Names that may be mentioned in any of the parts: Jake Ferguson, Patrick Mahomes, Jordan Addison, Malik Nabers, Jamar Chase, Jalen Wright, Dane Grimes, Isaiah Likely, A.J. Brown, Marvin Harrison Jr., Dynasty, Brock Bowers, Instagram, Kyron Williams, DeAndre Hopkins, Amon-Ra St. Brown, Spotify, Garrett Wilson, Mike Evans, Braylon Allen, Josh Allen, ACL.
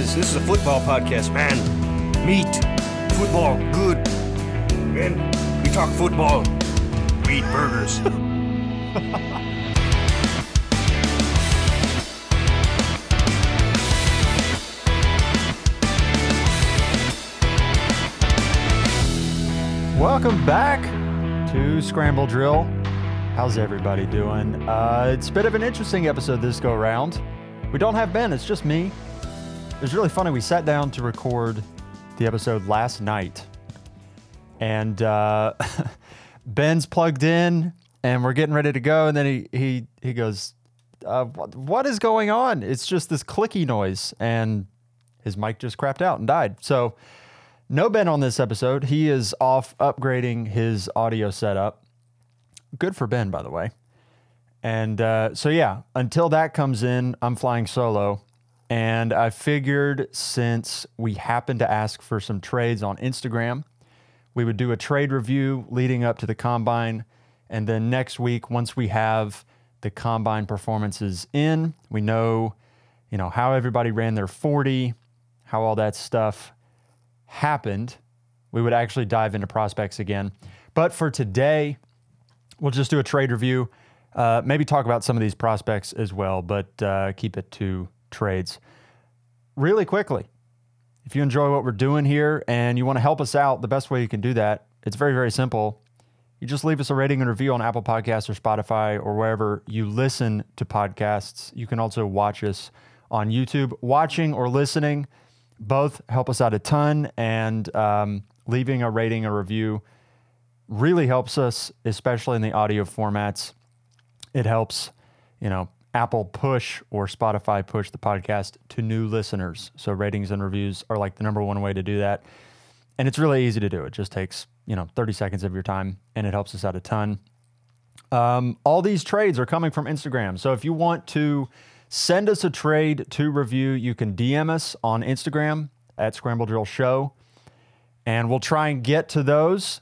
This is a football podcast, man. Meat, football, good. Man, we talk football. We eat burgers. Welcome back to Scramble Drill. How's everybody doing? It's a bit of an interesting episode this go around. We don't have Ben, it's just me. It was really funny. We sat down to record the episode last night, and Ben's plugged in, and we're getting ready to go, and then he goes, what is going on? It's just this clicky noise, and his mic just crapped out and died. So no Ben on this episode. He is off upgrading his audio setup. Good for Ben, by the way. And so, yeah, until that comes in, I'm flying solo. And I figured since we happened to ask for some trades on Instagram, we would do a trade review leading up to the Combine. And then next week, once we have the Combine performances in, we know, you know, how everybody ran their 40, how all that stuff happened, we would actually dive into prospects again. But for today, we'll just do a trade review, maybe talk about some of these prospects as well, but keep it to trades. Really quickly, if you enjoy what we're doing here and you want to help us out, the best way you can do that, it's very, very simple. You just leave us a rating and review on Apple Podcasts or Spotify or wherever you listen to podcasts. You can also watch us on YouTube. Watching or listening, both help us out a ton, and leaving a rating, a review really helps us, especially in the audio formats. It helps, you know, Apple push or Spotify push the podcast to new listeners. So ratings and reviews are like the number one way to do that. And it's really easy to do. It just takes, you know, 30 seconds of your time, and it helps us out a ton. All these trades are coming from Instagram. So if you want to send us a trade to review, you can DM us on Instagram at Scramble Drill Show, and we'll try and get to those.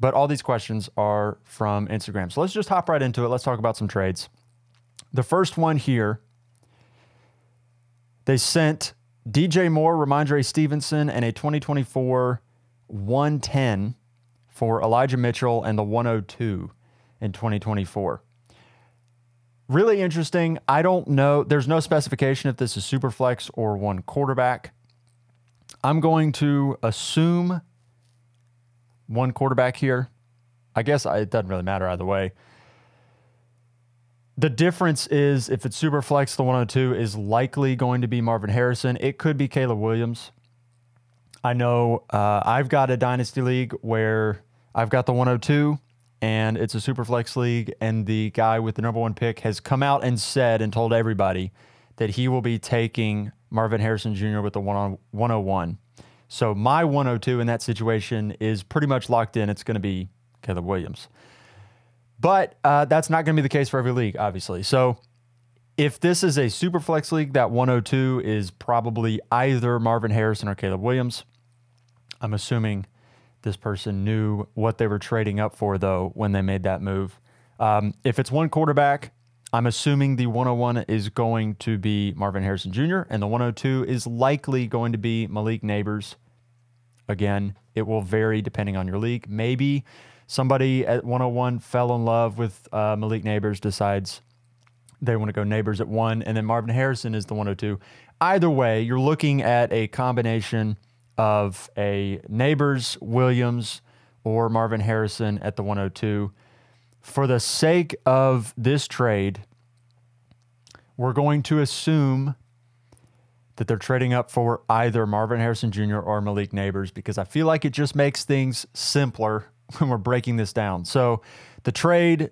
But all these questions are from Instagram. So let's just hop right into it. Let's talk about some trades. The first one here, they sent DJ Moore, Ramondre Stevenson, and a 2024 110 for Elijah Mitchell and the 102 in 2024. Really interesting. I don't know. There's no specification if this is super flex or one quarterback. I'm going to assume one quarterback here. I guess it doesn't really matter either way. The difference is if it's super flex, the 102 is likely going to be Marvin Harrison. It could be Caleb Williams. I know I've got a dynasty league where I've got the 102. And it's a super flex league, and the guy with the number one pick has come out and said and told everybody that he will be taking Marvin Harrison Jr. with the 101. So my 102 in that situation is pretty much locked in. It's going to be Caleb Williams. But that's not going to be the case for every league, obviously. So if this is a super flex league, that 102 is probably either Marvin Harrison or Caleb Williams. I'm assuming this person knew what they were trading up for, though, when they made that move. If it's one quarterback, I'm assuming the 101 is going to be Marvin Harrison Jr., and the 102 is likely going to be Malik Nabers. Again, it will vary depending on your league. Maybe somebody at 101 fell in love with Malik Nabers, decides they want to go Nabers at 1, and then Marvin Harrison is the 102. Either way, you're looking at a combination of a Nabers, Williams, or Marvin Harrison at the 102. For the sake of this trade, we're going to assume that they're trading up for either Marvin Harrison Jr. or Malik Nabers, because I feel like it just makes things simpler when we're breaking this down. So the trade,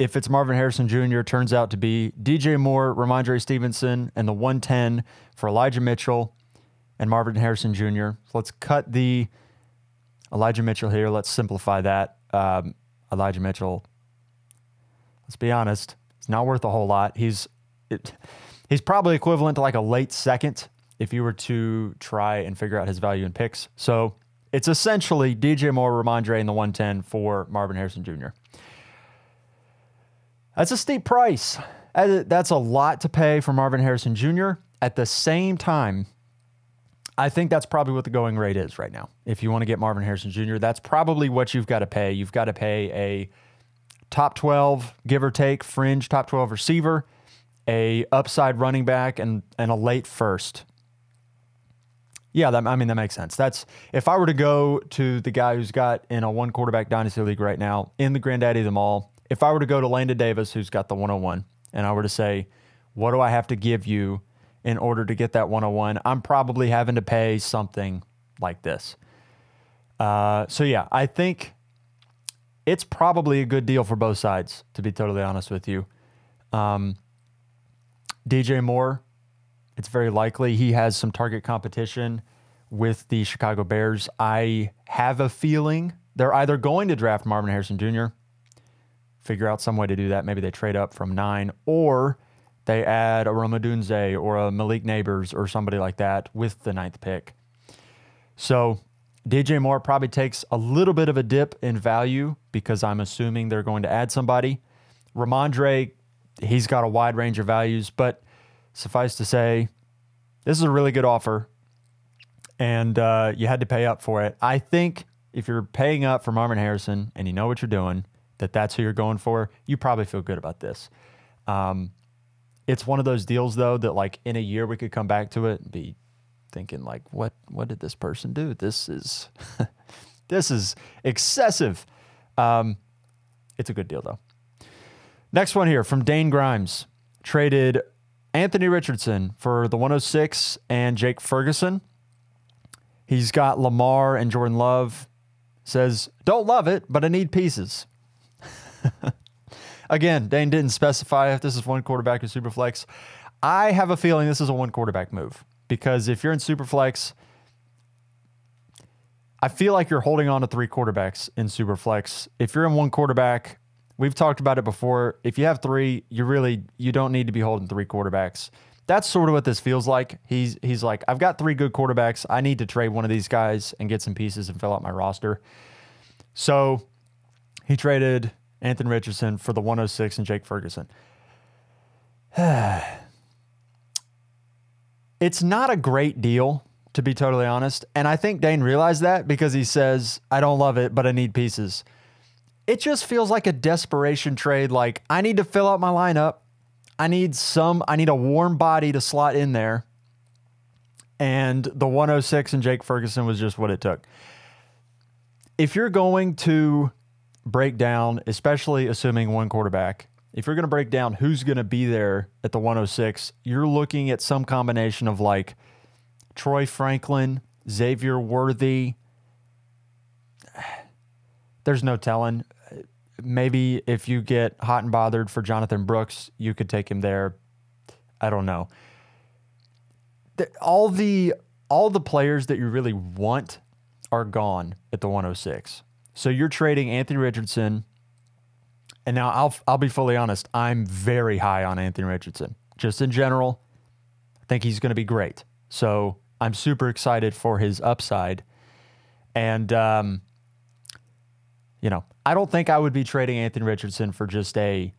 if it's Marvin Harrison Jr., turns out to be DJ Moore, Ramondre Stevenson, and the 110 for Elijah Mitchell and Marvin Harrison Jr. So let's cut the Elijah Mitchell here. Let's simplify that. Elijah Mitchell, let's be honest, it's not worth a whole lot. He's probably equivalent to like a late second if you were to try and figure out his value in picks. So it's essentially DJ Moore, Ramondre, and the 110 for Marvin Harrison Jr. That's a steep price. That's a lot to pay for Marvin Harrison Jr. At the same time, I think that's probably what the going rate is right now. If you want to get Marvin Harrison Jr., that's probably what you've got to pay. You've got to pay a top 12, give or take, fringe top 12 receiver, a upside running back, and a late first. Yeah, that makes sense. That's if I were to go to the guy who's got in a one quarterback dynasty league right now, in the granddaddy of them all, if I were to go to Landon Davis, who's got the 101, and I were to say, what do I have to give you in order to get that 101? I'm probably having to pay something like this. So yeah, I think it's probably a good deal for both sides, to be totally honest with you. DJ Moore, it's very likely he has some target competition with the Chicago Bears. I have a feeling they're either going to draft Marvin Harrison Jr., figure out some way to do that. Maybe they trade up from 9, or they add a Rome Odunze or a Malik Nabers or somebody like that with the 9th pick. So DJ Moore probably takes a little bit of a dip in value because I'm assuming they're going to add somebody. Ramondre, he's got a wide range of values, but suffice to say, this is a really good offer, and you had to pay up for it. I think if you're paying up for Marvin Harrison and you know what you're doing, that's who you're going for, you probably feel good about this. It's one of those deals, though, that like in a year we could come back to it and be thinking like, what did this person do? This is this is excessive. It's a good deal, though. Next one here from Dane Grimes. Traded Anthony Richardson for the 106 and Jake Ferguson. He's got Lamar and Jordan Love. Says, don't love it, but I need pieces. Again, Dane didn't specify if this is one quarterback or Superflex. I have a feeling this is a one quarterback move because if you're in Superflex, I feel like you're holding on to 3 quarterbacks in Superflex. If you're in one quarterback, we've talked about it before. If you have 3, you don't need to be holding 3 quarterbacks. That's sort of what this feels like. He's like, I've got 3 good quarterbacks. I need to trade one of these guys and get some pieces and fill out my roster. So he traded Anthony Richardson for the 106 and Jake Ferguson. It's not a great deal, to be totally honest. And I think Dane realized that because he says, I don't love it, but I need pieces. It just feels like a desperation trade. Like, I need to fill out my lineup. I need a warm body to slot in there. And the 106 and Jake Ferguson was just what it took. If you're going to break down, especially assuming one quarterback, if you're going to break down who's going to be there at the 106, you're looking at some combination of like Troy Franklin, Xavier Worthy. There's no telling. Maybe if you get hot and bothered for Jonathan Brooks, you could take him there. I don't know. All the players that you really want are gone at the 106. So you're trading Anthony Richardson, and now I'll be fully honest, I'm very high on Anthony Richardson. Just in general, I think he's going to be great. So I'm super excited for his upside. And, I don't think I would be trading Anthony Richardson for just a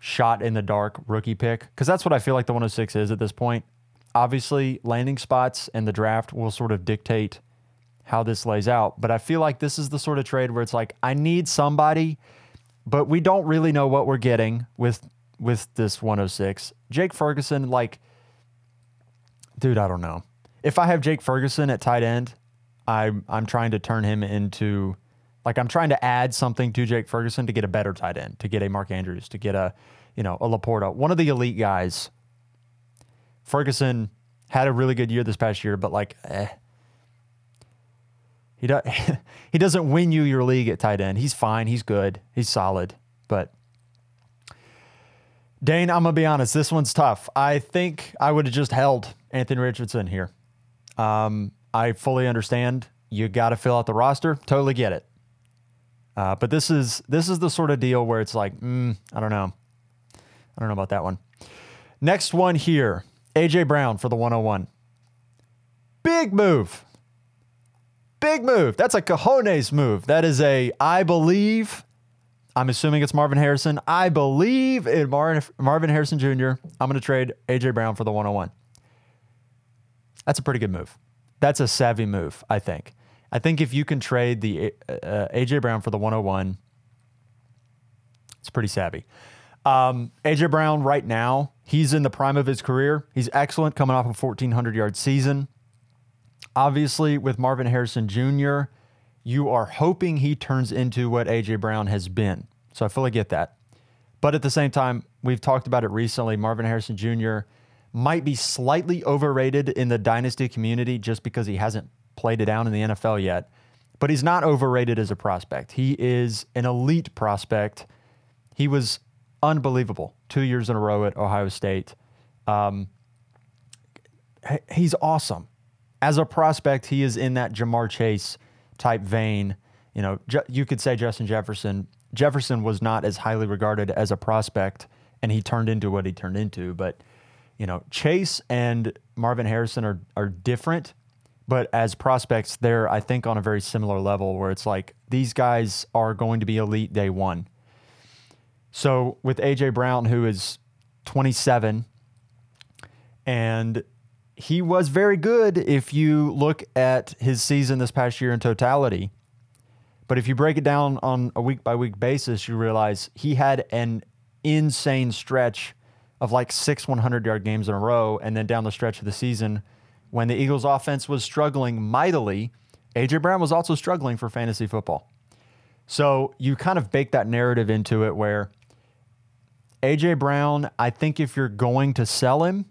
shot-in-the-dark rookie pick, because that's what I feel like the 106 is at this point. Obviously, landing spots and the draft will sort of dictate how this lays out. But I feel like this is the sort of trade where it's like, I need somebody, but we don't really know what we're getting with this 106. Jake Ferguson, like, dude, I don't know. If I have Jake Ferguson at tight end, I'm trying to turn him into, like, I'm trying to add something to Jake Ferguson to get a better tight end, to get a Mark Andrews, to get a Laporta, one of the elite guys. Ferguson had a really good year this past year, but like, He doesn't win you your league at tight end. He's fine. He's good. He's solid. But Dane, I'm going to be honest. This one's tough. I think I would have just held Anthony Richardson here. I fully understand. You got to fill out the roster. Totally get it. But this is the sort of deal where it's like, I don't know. I don't know about that one. Next one here. A.J. Brown for the 101. Big move. Big move. That's a cojones move. That is I believe, I'm assuming it's Marvin Harrison. I believe in Marvin Harrison Jr. I'm going to trade A.J. Brown for the 101. That's a pretty good move. That's a savvy move, I think. I think if you can trade the A.J. Brown for the 101, it's pretty savvy. A.J. Brown right now, he's in the prime of his career. He's excellent coming off a 1,400-yard season. Obviously, with Marvin Harrison Jr., you are hoping he turns into what A.J. Brown has been. So I fully get that. But at the same time, we've talked about it recently. Marvin Harrison Jr. might be slightly overrated in the dynasty community just because he hasn't played it down in the NFL yet. But he's not overrated as a prospect. He is an elite prospect. He was unbelievable 2 years in a row at Ohio State. He's awesome. As a prospect, he is in that Jamar Chase type vein. You know, you could say Justin Jefferson. Jefferson was not as highly regarded as a prospect, and he turned into what he turned into. But, you know, Chase and Marvin Harrison are different. But as prospects, they're, I think, on a very similar level where it's like these guys are going to be elite day one. So with A.J. Brown, who is 27, and he was very good if you look at his season this past year in totality. But if you break it down on a week-by-week basis, you realize he had an insane stretch of like six 100-yard games in a row, and then down the stretch of the season, when the Eagles' offense was struggling mightily, A.J. Brown was also struggling for fantasy football. So you kind of bake that narrative into it where A.J. Brown, I think if you're going to sell him,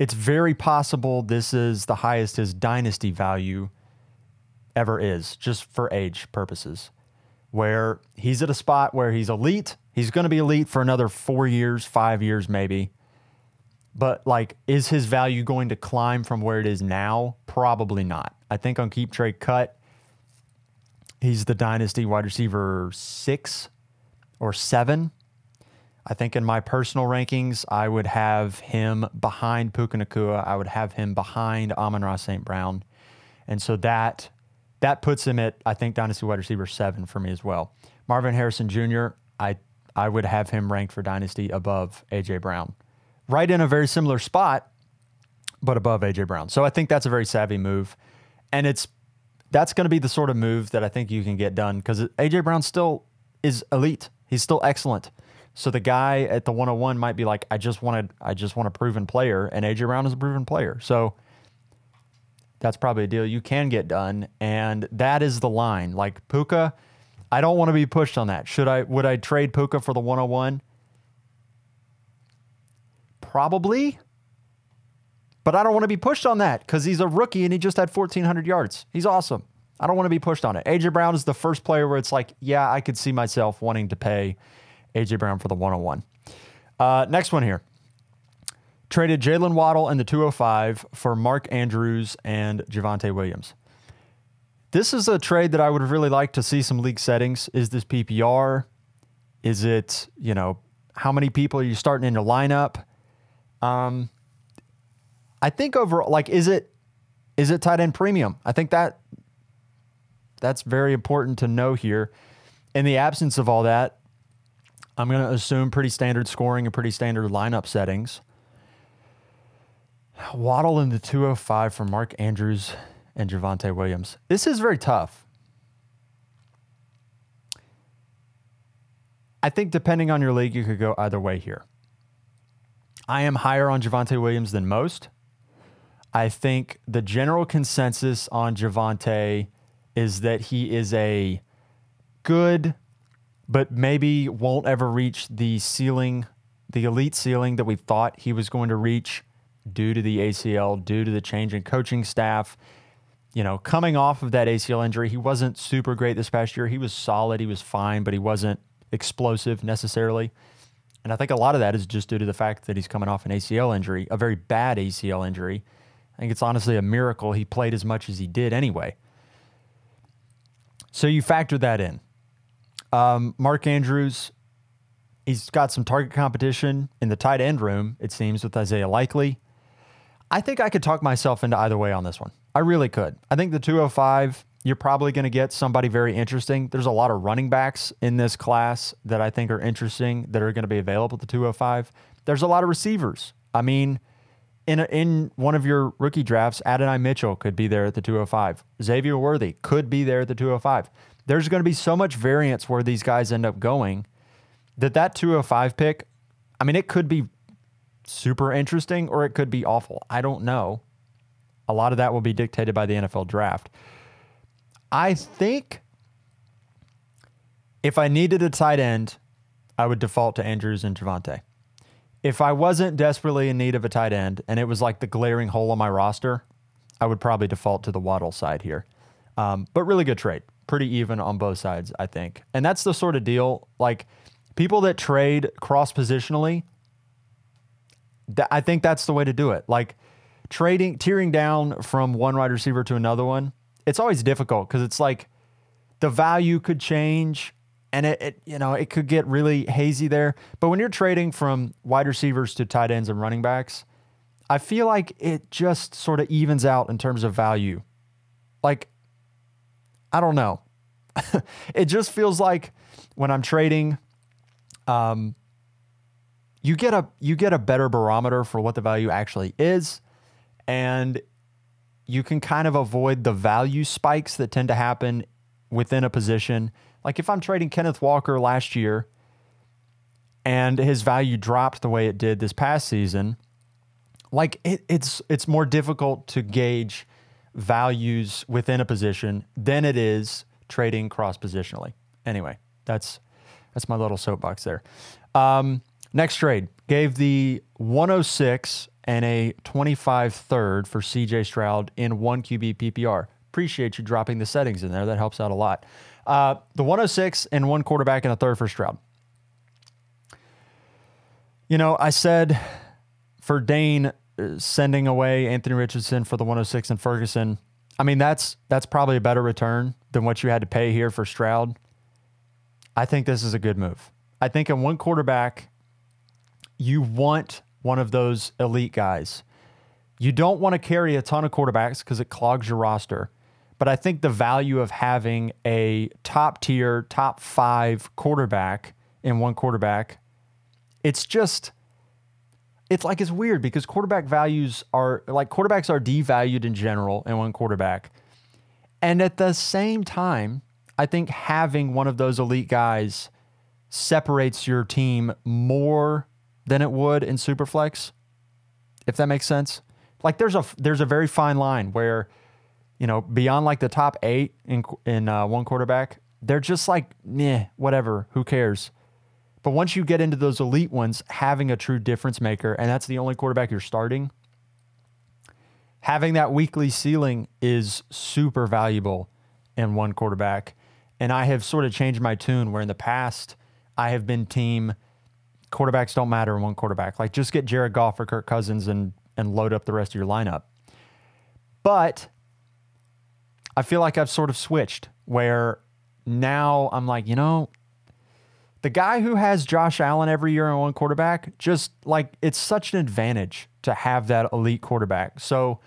it's very possible this is the highest his dynasty value ever is, just for age purposes, where he's at a spot where he's elite. He's going to be elite for another 4 years, 5 years maybe. But, like, is his value going to climb from where it is now? Probably not. I think on Keep Trade Cut, he's the dynasty wide receiver 6 or 7. I think in my personal rankings, I would have him behind Puka Nakua. I would have him behind Amon-Ra St. Brown. And so that puts him at, I think, dynasty wide receiver 7 for me as well. Marvin Harrison Jr., I would have him ranked for dynasty above A.J. Brown. Right in a very similar spot, but above A.J. Brown. So I think that's a very savvy move. And that's going to be the sort of move that I think you can get done because A.J. Brown still is elite. He's still excellent. So the guy at the 101 might be like, I just want a proven player, and A.J. Brown is a proven player. So that's probably a deal you can get done, and that is the line. Like Puka, I don't want to be pushed on that. Would I trade Puka for the 101? Probably, but I don't want to be pushed on that because he's a rookie and he just had 1,400 yards. He's awesome. I don't want to be pushed on it. A.J. Brown is the first player where it's like, yeah, I could see myself wanting to pay A.J. Brown for the 101. Next one here. Traded Jaylen Waddle and the 205 for Mark Andrews and Javonte Williams. This is a trade that I would have really liked to see some league settings. Is this PPR? Is it, you know, how many people are you starting in your lineup? I think overall, like, is it tight end premium? I think that's very important to know here. In the absence of all that, I'm going to assume pretty standard scoring and pretty standard lineup settings. Waddle in the 205 for Mark Andrews and Javonte Williams. This is very tough. I think depending on your league, you could go either way here. I am higher on Javonte Williams than most. I think the general consensus on Javonte is that he is a good, but maybe won't ever reach the ceiling, the elite ceiling that we thought he was going to reach due to the ACL, due to the change in coaching staff. You know, coming off of that ACL injury, he wasn't super great this past year. He was solid, he was fine, but he wasn't explosive necessarily. And I think a lot of that is just due to the fact that he's coming off an ACL injury, a very bad ACL injury. I think it's honestly a miracle he played as much as he did anyway. So you factor that in. Mark Andrews, he's got some target competition in the tight end room, it seems, with Isaiah Likely. I think I could talk myself into either way on this one. I really could. I think the 205, you're probably going to get somebody very interesting. There's a lot of running backs in this class that I think are interesting that are going to be available at the 205. There's a lot of receivers. I mean, In one of your rookie drafts, Adonai Mitchell could be there at the 205. Xavier Worthy could be there at the 205. There's going to be so much variance where these guys end up going that 205 pick, I mean, it could be super interesting or it could be awful. I don't know. A lot of that will be dictated by the NFL draft. I think if I needed a tight end, I would default to Andrews and Javonte. If I wasn't desperately in need of a tight end and it was like the glaring hole on my roster, I would probably default to the Waddle side here. But really good trade. Pretty even on both sides, I think. And that's the sort of deal, like people that trade cross-positionally, I think that's the way to do it. Like trading, tearing down from one wide receiver to another one, it's always difficult because it's like the value could change and it could get really hazy there. But when you're trading from wide receivers to tight ends and running backs, I feel like it just sort of evens out in terms of value. Like, I don't know. It just feels like when I'm trading, you get a better barometer for what the value actually is, and you can kind of avoid the value spikes that tend to happen within a position. Like if I'm trading Kenneth Walker last year and his value dropped the way it did this past season, like it's more difficult to gauge values within a position than it is trading cross-positionally. Anyway, that's my little soapbox there. Next trade gave the 106 and a 25 third for C.J. Stroud in one QB PPR. Appreciate you dropping the settings in there. That helps out a lot. The 106 and one quarterback and a third for Stroud. You know, I said for Dane sending away Anthony Richardson for the 106 and Ferguson, I mean, that's probably a better return than what you had to pay here for Stroud. I think this is a good move. I think in one quarterback, you want one of those elite guys. You don't want to carry a ton of quarterbacks because it clogs your roster. But I think the value of having a top tier, top five quarterback in one quarterback, it's weird because quarterbacks are devalued in general in one quarterback. And at the same time, I think having one of those elite guys separates your team more than it would in Superflex, if that makes sense. Like there's a very fine line where, you know, beyond like the top eight in one quarterback, they're just like, meh, whatever, who cares? But once you get into those elite ones, having a true difference maker, and that's the only quarterback you're starting, having that weekly ceiling is super valuable in one quarterback. And I have sort of changed my tune where in the past I have been team quarterbacks don't matter in one quarterback. Like just get Jared Goff or Kirk Cousins and load up the rest of your lineup. But I feel like I've sort of switched where now I'm like, you know, the guy who has Josh Allen every year in one quarterback, just like it's such an advantage to have that elite quarterback. So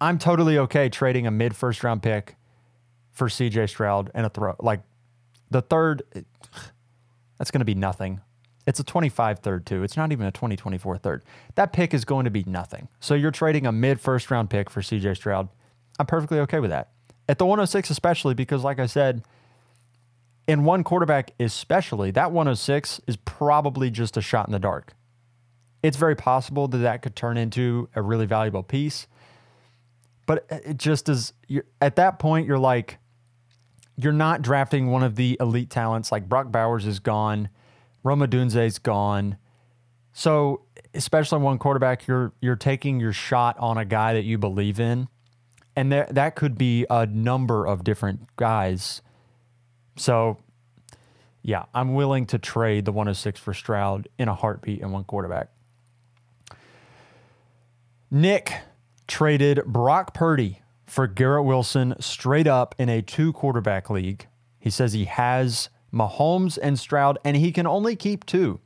I'm totally okay trading a mid first round pick for C.J. Stroud and a throw. Like the third, that's going to be nothing. It's a 25 third too. It's not even a 2024 third. That pick is going to be nothing. So you're trading a mid first round pick for C.J. Stroud. I'm perfectly okay with that. At the 106 especially, because like I said, in one quarterback especially, that 106 is probably just a shot in the dark. It's very possible that could turn into a really valuable piece. But it just is, at that point, you're like, you're not drafting one of the elite talents. Like Brock Bowers is gone. Rome Odunze is gone. So especially in one quarterback, you're taking your shot on a guy that you believe in. And that could be a number of different guys. So, yeah, I'm willing to trade the 106 for Stroud in a heartbeat in one quarterback. Nick traded Brock Purdy for Garrett Wilson straight up in a two-quarterback league. He says he has Mahomes and Stroud, and he can only keep two.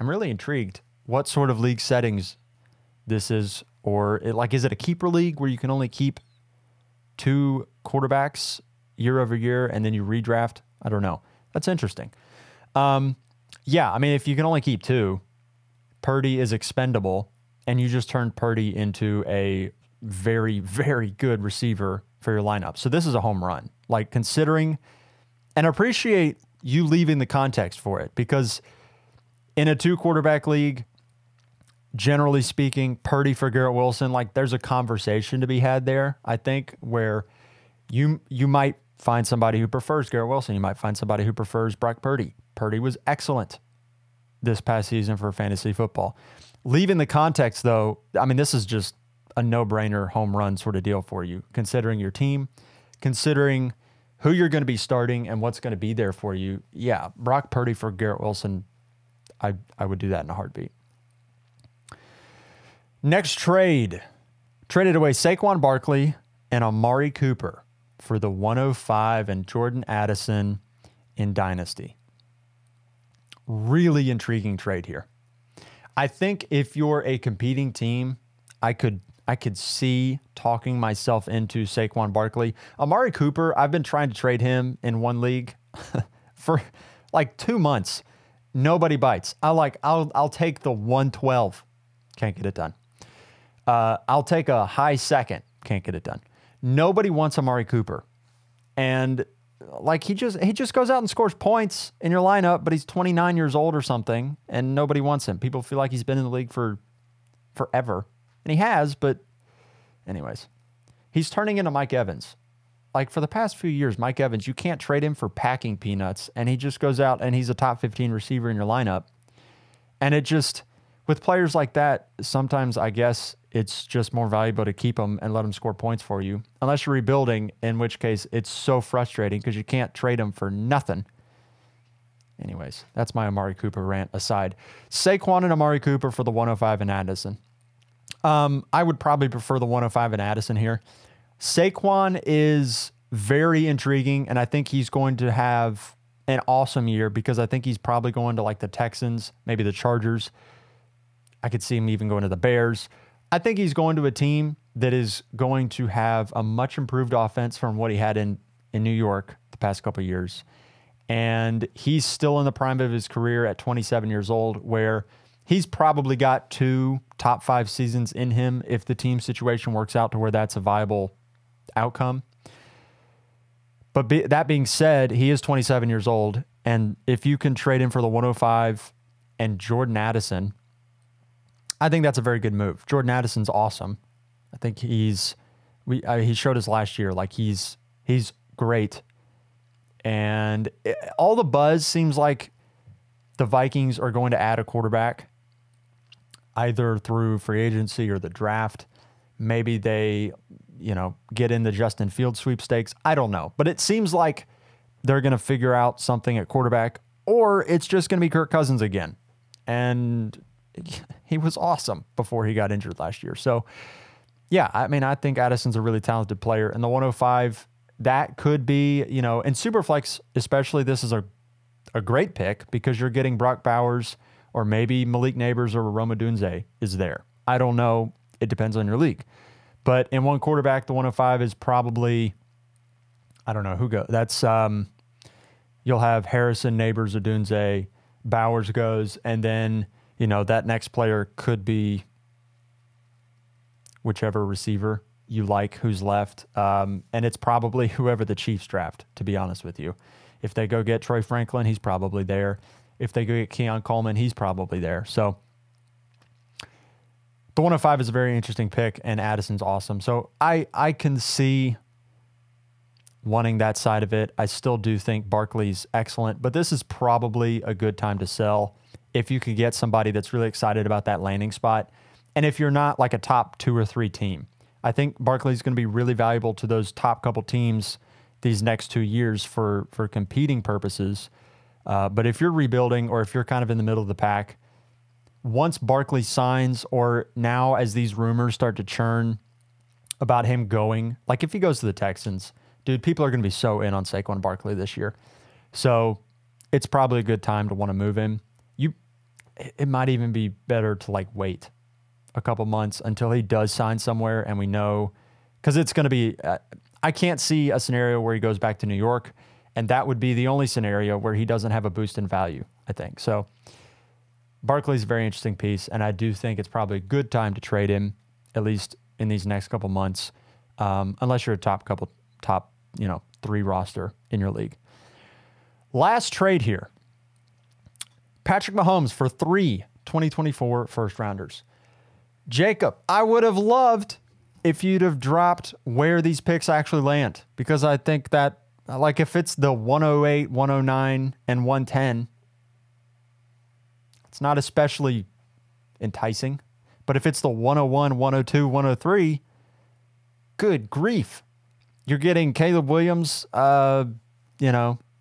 I'm really intrigued what sort of league settings this is. Or is it a keeper league where you can only keep two quarterbacks year over year and then you redraft? I don't know. That's interesting. Yeah, I mean, if you can only keep two, Purdy is expendable. and you just turn Purdy into a very, very good receiver for your lineup. So this is a home run. Like, considering, and appreciate you leaving the context for it, because in a two-quarterback league, generally speaking, Purdy for Garrett Wilson, like, there's a conversation to be had there, I think, where you might find somebody who prefers Garrett Wilson. You might find somebody who prefers Brock Purdy. Purdy was excellent this past season for fantasy football. Leaving the context, though, I mean, this is just a no-brainer home run sort of deal for you, considering your team, considering who you're going to be starting and what's going to be there for you. Yeah, Brock Purdy for Garrett Wilson, I would do that in a heartbeat. Next trade, traded away Saquon Barkley and Amari Cooper for the 105 and Jordan Addison in Dynasty. Really intriguing trade here. I think if you're a competing team, I could see talking myself into Saquon Barkley. Amari Cooper, I've been trying to trade him in one league for like 2 months. Nobody bites. I'll take the 112. Can't get it done. I'll take a high second. Can't get it done. Nobody wants Amari Cooper. And like, he just goes out and scores points in your lineup, but he's 29 years old or something, and nobody wants him. People feel like he's been in the league for forever. And he has, but anyways, he's turning into Mike Evans. Like, for the past few years, Mike Evans, you can't trade him for packing peanuts, and he just goes out and he's a top 15 receiver in your lineup. And it just, with players like that, sometimes I guess it's just more valuable to keep them and let them score points for you, unless you're rebuilding, in which case it's so frustrating because you can't trade them for nothing. Anyways, that's my Amari Cooper rant aside. Saquon and Amari Cooper for the 105 and Addison. I would probably prefer the 105 and Addison here. Saquon is very intriguing, and I think he's going to have an awesome year because I think he's probably going to like the Texans, maybe the Chargers. I could see him even going to the Bears. I think he's going to a team that is going to have a much improved offense from what he had in New York the past couple of years. And he's still in the prime of his career at 27 years old, where he's probably got 2 top 5 seasons in him if the team situation works out to where that's a viable outcome. But that being said, he is 27 years old, and if you can trade him for the 105 and Jordan Addison, I think that's a very good move. Jordan Addison's awesome. I think he showed us last year, like he's great. And all the buzz seems like the Vikings are going to add a quarterback either through free agency or the draft. Maybe they, get in the Justin Field sweepstakes. I don't know. But it seems like they're going to figure out something at quarterback, or it's just going to be Kirk Cousins again. And he was awesome before he got injured last year. So, yeah, I mean, I think Addison's a really talented player. And the 105, that could be, in Superflex especially, this is a great pick because you're getting Brock Bowers or maybe Malik Nabers or Rome Odunze is there. I don't know. It depends on your league. But in one quarterback, the 105 is probably, I don't know who goes. That's, you'll have Harrison, Nabers, Odunze, Bowers goes, and then, that next player could be whichever receiver you like who's left. And it's probably whoever the Chiefs draft, to be honest with you. If they go get Troy Franklin, he's probably there. If they go get Keon Coleman, he's probably there. So the 105 is a very interesting pick, and Addison's awesome. So I can see wanting that side of it. I still do think Barkley's excellent, but this is probably a good time to sell if you could get somebody that's really excited about that landing spot. And if you're not like a top 2 or 3 team, I think Barkley's going to be really valuable to those top couple teams these next 2 years for competing purposes. But if you're rebuilding or if you're kind of in the middle of the pack, once Barkley signs, or now as these rumors start to churn about him going, like if he goes to the Texans, dude, people are going to be so in on Saquon Barkley this year. So it's probably a good time to want to move him. It might even be better to like wait a couple months until he does sign somewhere and we know, because it's going to be... I can't see a scenario where he goes back to New York, and that would be the only scenario where he doesn't have a boost in value, I think. So Barkley's a very interesting piece, and I do think it's probably a good time to trade him, at least in these next couple months, unless you're a top three roster in your league. Last trade here. Patrick Mahomes for 3 2024 first-rounders. Jacob, I would have loved if you'd have dropped where these picks actually land, because I think that, like, if it's the 108, 109, and 110, it's not especially enticing. But if it's the 101, 102, 103, good grief. You're getting Caleb Williams, Marvin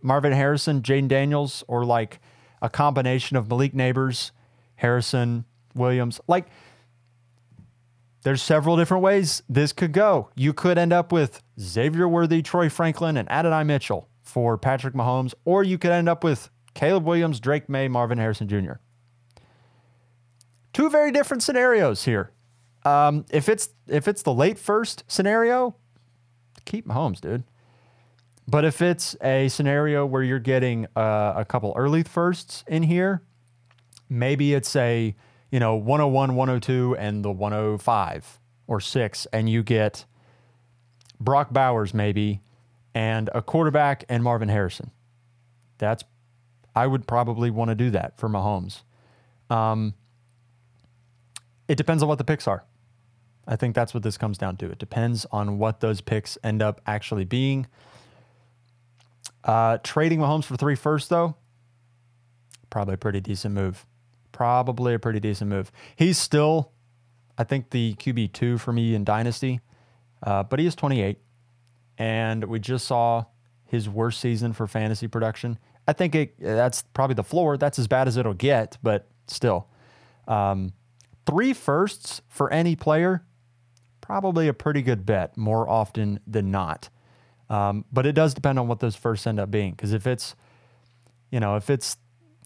Harrison, Jaden Daniels, or like a combination of Malik Nabers, Harrison, Williams. Like, there's several different ways this could go. You could end up with Xavier Worthy, Troy Franklin, and Adonai Mitchell for Patrick Mahomes, or you could end up with Caleb Williams, Drake May, Marvin Harrison Jr. Two very different scenarios here. If it's the late first scenario, keep Mahomes, dude. But if it's a scenario where you're getting a couple early firsts in here, maybe it's a 101, 102, and the 105 or 6, and you get Brock Bowers maybe, and a quarterback and Marvin Harrison. I would probably want to do that for Mahomes. It depends on what the picks are. I think that's what this comes down to. It depends on what those picks end up actually being. Trading Mahomes for 3 first, though, probably a pretty decent move. He's still, I think, the QB2 for me in Dynasty, but he is 28, and we just saw his worst season for fantasy production. I think that's probably the floor. That's as bad as it'll get, but still. 3 firsts for any player, probably a pretty good bet more often than not. But it does depend on what those firsts end up being. Because if it's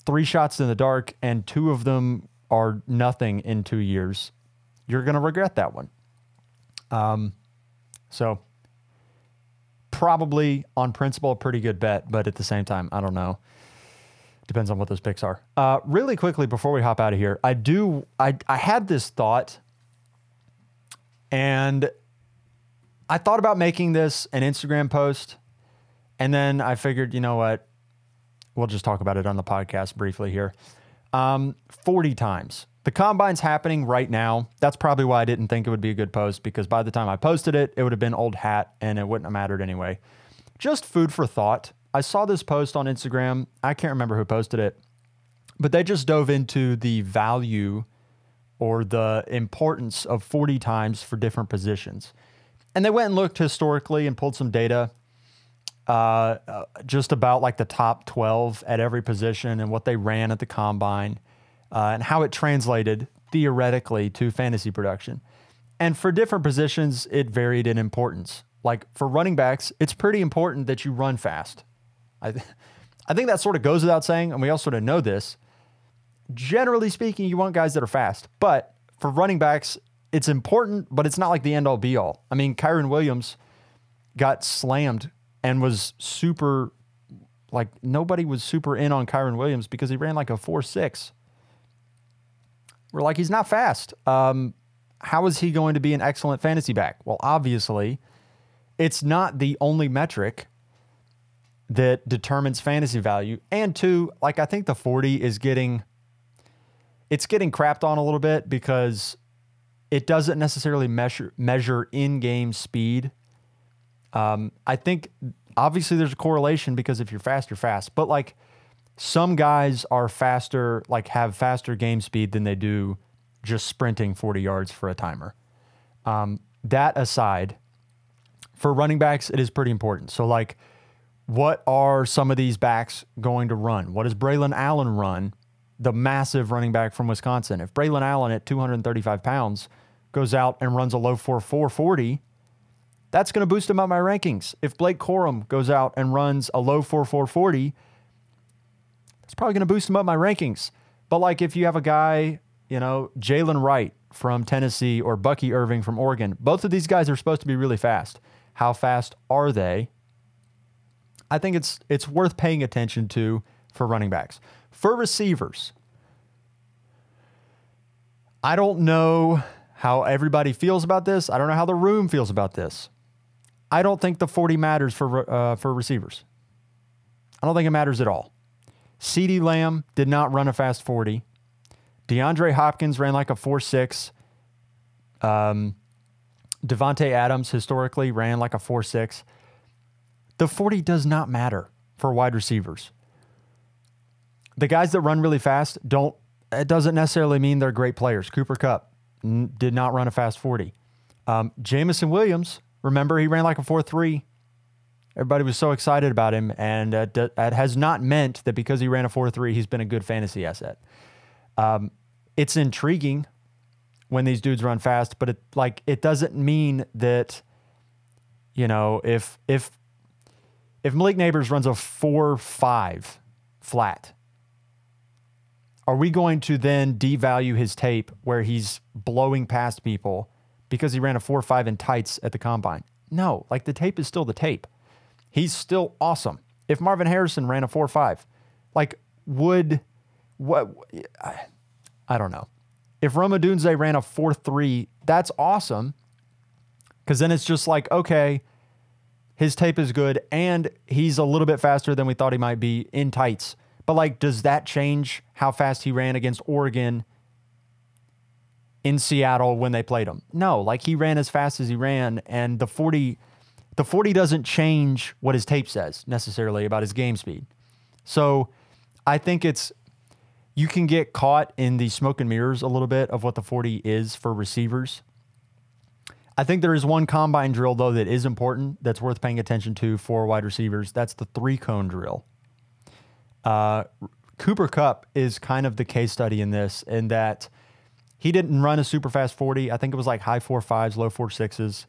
3 shots in the dark and 2 of them are nothing in 2 years, you're going to regret that one. So probably on principle, a pretty good bet. But at the same time, I don't know. Depends on what those picks are. Really quickly before we hop out of here, I had this thought, and I thought about making this an Instagram post, and then I figured, you know what, we'll just talk about it on the podcast briefly here. 40 times. The combine's happening right now. That's probably why I didn't think it would be a good post, because by the time I posted it, it would have been old hat and it wouldn't have mattered anyway. Just food for thought. I saw this post on Instagram. I can't remember who posted it, but they just dove into the value or the importance of 40 times for different positions. And they went and looked historically and pulled some data just about like the top 12 at every position and what they ran at the combine and how it translated theoretically to fantasy production. And for different positions, it varied in importance. Like for running backs, it's pretty important that you run fast. I think that sort of goes without saying, and we all sort of know this. Generally speaking, you want guys that are fast. But for running backs, it's important, but it's not like the end-all, be-all. I mean, Kyron Williams got slammed and was super, like, nobody was super in on Kyron Williams because he ran like a 4.6. We're like, he's not fast. How is he going to be an excellent fantasy back? Well, obviously, it's not the only metric that determines fantasy value. And two, like I think the 40 is getting crapped on a little bit because it doesn't necessarily measure in-game speed. I think obviously there's a correlation because if you're fast, you're fast. But like some guys are faster, like have faster game speed than they do just sprinting 40 yards for a timer. That aside, for running backs, it is pretty important. So like, what are some of these backs going to run? What does Braylon Allen run, the massive running back from Wisconsin? If Braylon Allen at 235 pounds goes out and runs a low 4.40, that's going to boost him up my rankings. If Blake Corum goes out and runs a low 4.40, that's probably going to boost him up my rankings. But like if you have a guy, Jalen Wright from Tennessee or Bucky Irving from Oregon, both of these guys are supposed to be really fast. How fast are they? I think it's worth paying attention to for running backs. For receivers, I don't know how everybody feels about this. I don't know how the room feels about this. I don't think the 40 matters for receivers. I don't think it matters at all. CeeDee Lamb did not run a fast 40. DeAndre Hopkins ran like a 4.6. Devontae Adams historically ran like a 4.6. The 40 does not matter for wide receivers. The guys that run really fast don't, it doesn't necessarily mean they're great players. Cooper Kupp did not run a fast 40. Jamison Williams, remember, he ran like a 4.3. Everybody was so excited about him, and that has not meant that because he ran a 4.3, he's been a good fantasy asset. It's intriguing when these dudes run fast, but it doesn't mean that, you know, if Malik Nabers runs a 4.5 flat, are we going to then devalue his tape where he's blowing past people because he ran a 4.5 in tights at the combine? No, the tape is still the tape. He's still awesome. If Marvin Harrison ran a 4.5, I don't know. If Rome Odunze ran a 4.3, that's awesome, because then it's just okay, his tape is good, and he's a little bit faster than we thought he might be in tights. But does that change how fast he ran against Oregon in Seattle when they played him? No, he ran as fast as he ran, and the 40 doesn't change what his tape says necessarily about his game speed. So I think you can get caught in the smoke and mirrors a little bit of what the 40 is for receivers. I think there is one combine drill, though, that is important, that's worth paying attention to for wide receivers. That's the 3-cone drill. Cooper Kupp is kind of the case study in this, in that he didn't run a super fast 40. I think it was high 4.5s, low 4.6s.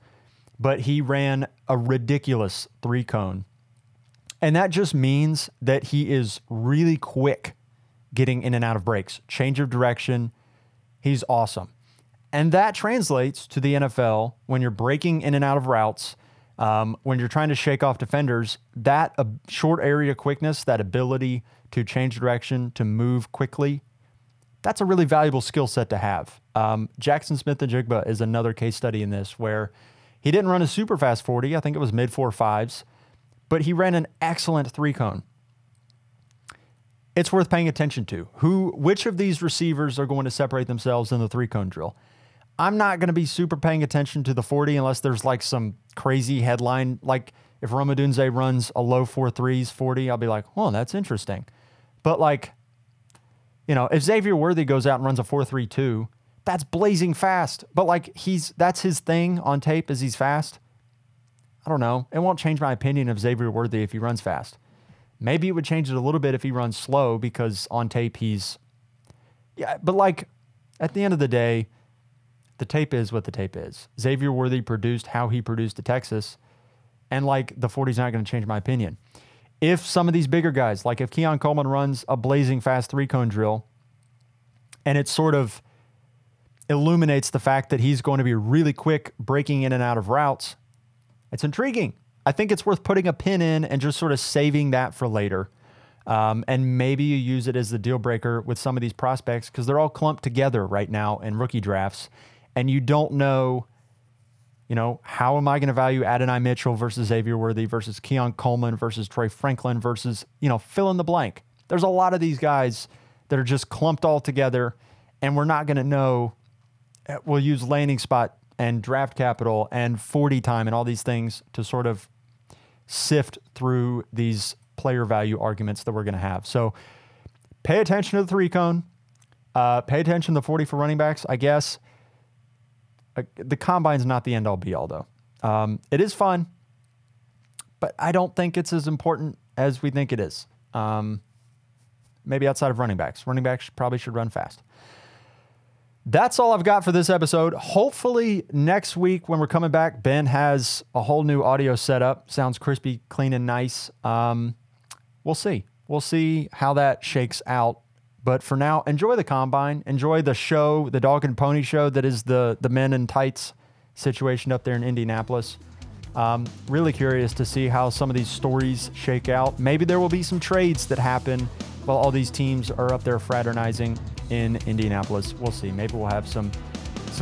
But he ran a ridiculous 3-cone. And that just means that he is really quick getting in and out of breaks, change of direction. He's awesome. And that translates to the NFL when you're breaking in and out of routes, when you're trying to shake off defenders, that short area quickness, that ability to change direction, to move quickly, that's a really valuable skill set to have. Jackson Smith-Njigba is another case study in this, where he didn't run a super fast 40. I think it was mid 4.5s, but he ran an excellent 3-cone. It's worth paying attention to which of these receivers are going to separate themselves in the 3-cone drill. I'm not going to be super paying attention to the 40 unless there's some crazy headline. If Rome Odunze runs a low 4.3s 40, I'll be oh, that's interesting. But if Xavier Worthy goes out and runs a 4.32, that's blazing fast, but that's his thing on tape, is he's fast. I don't know. It won't change my opinion of Xavier Worthy if he runs fast. Maybe it would change it a little bit if he runs slow, because on tape at the end of the day, the tape is what the tape is. Xavier Worthy produced how he produced at Texas, and the 40's not going to change my opinion. If some of these bigger guys, if Keon Coleman runs a blazing fast 3-cone drill, and it's sort of illuminates the fact that he's going to be really quick breaking in and out of routes, it's intriguing. I think it's worth putting a pin in and just sort of saving that for later. And maybe you use it as the deal breaker with some of these prospects, because they're all clumped together right now in rookie drafts. And you don't know, how am I going to value Adonai Mitchell versus Xavier Worthy versus Keon Coleman versus Troy Franklin versus, fill in the blank. There's a lot of these guys that are just clumped all together, and we're not going to know. We'll use landing spot and draft capital and 40 time and all these things to sort of sift through these player value arguments that we're going to have. So pay attention to the 3-cone. Pay attention to the 40 for running backs, I guess. The combine's not the end-all be-all, though. It is fun, but I don't think it's as important as we think it is. Maybe outside of running backs. Running backs probably should run fast. That's all I've got for this episode. Hopefully next week when we're coming back, Ben has a whole new audio setup. Sounds crispy, clean, and nice. We'll see. We'll see how that shakes out. But for now, enjoy the combine. Enjoy the show, the dog and pony show that is the men in tights situation up there in Indianapolis. Really curious to see how some of these stories shake out. Maybe there will be some trades that happen while all these teams are up there fraternizing. in Indianapolis. We'll see. Maybe we'll have some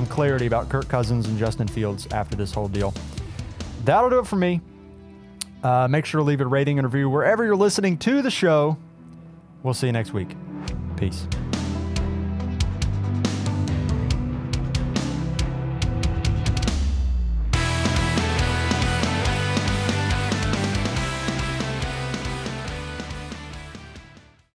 clarity about Kirk Cousins and Justin Fields after this whole deal. That'll do it for me. Make sure to leave a rating and review wherever you're listening to the show. We'll see you next week. Peace.